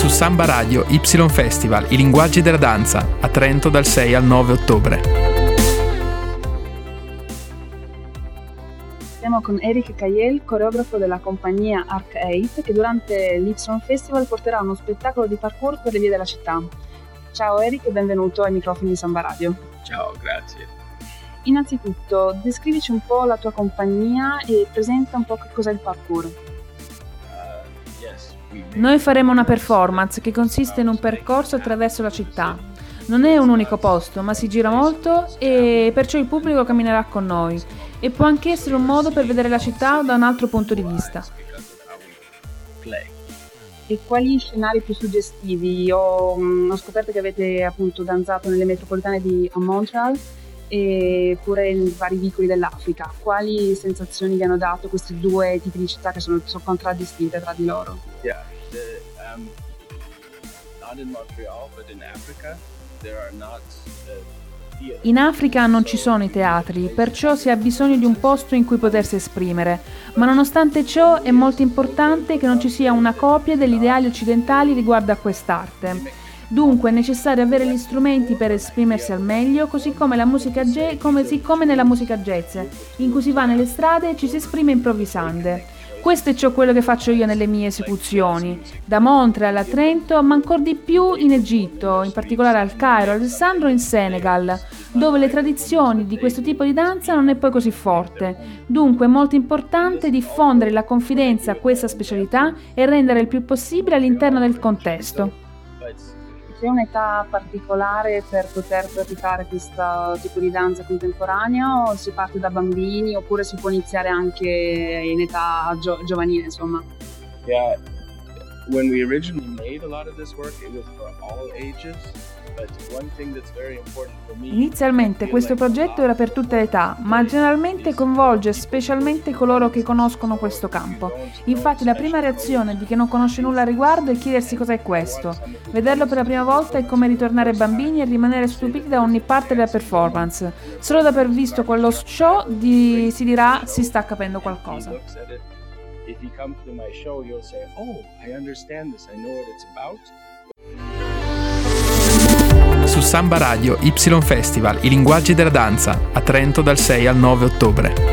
su Samba Radio Y Festival, i linguaggi della danza, a Trento dal 6 al 9 ottobre. Siamo con Eric Kaiel, coreografo della compagnia Arc Eight, che durante l'Y Festival porterà uno spettacolo di parkour per le vie della città. Ciao Eric e benvenuto ai microfoni di Samba Radio. Ciao, grazie. Innanzitutto, descrivici un po' la tua compagnia e presenta un po' che cos'è il parkour. Noi faremo una performance che consiste in un percorso attraverso la città. Non è un unico posto, ma si gira molto e perciò il pubblico camminerà con noi. E può anche essere un modo per vedere la città da un altro punto di vista. E quali scenari più suggestivi? Ho scoperto che avete appunto danzato nelle metropolitane di Montreal e pure in vari vicoli dell'Africa. Quali sensazioni vi hanno dato questi due tipi di città che sono contraddistinte tra di loro? Not in Montreal, but in Africa there are not In Africa non ci sono i teatri, perciò si ha bisogno di un posto in cui potersi esprimere, ma nonostante ciò è molto importante che non ci sia una copia degli ideali occidentali riguardo a quest'arte. Dunque è necessario avere gli strumenti per esprimersi al meglio, così come nella musica jazz, in cui si va nelle strade e ci si esprime improvvisando. Questo è ciò quello che faccio io nelle mie esecuzioni, da Montreal a Trento, ma ancor di più in Egitto, in particolare al Cairo, Alessandro in Senegal, dove le tradizioni di questo tipo di danza non è poi così forte. Dunque è molto importante diffondere la confidenza a questa specialità e rendere il più possibile all'interno del contesto. C'è un'età particolare per poter praticare questo tipo di danza contemporanea o si parte da bambini oppure si può iniziare anche in età giovanile, insomma? When we originally made a lot of this work, it was for all ages. Inizialmente questo progetto era per tutte le età, ma generalmente coinvolge specialmente coloro che conoscono questo campo. Infatti la prima reazione di chi non conosce nulla al riguardo è chiedersi cos'è questo. Vederlo per la prima volta è come ritornare bambini e rimanere stupiti da ogni parte della performance. Solo da aver visto quello show si dirà si sta capendo qualcosa. If you come to my show you'll say, "Oh, I understand this. I know what it's about." Su Samba Radio Y Festival, i linguaggi della danza, a Trento dal 6 al 9 ottobre.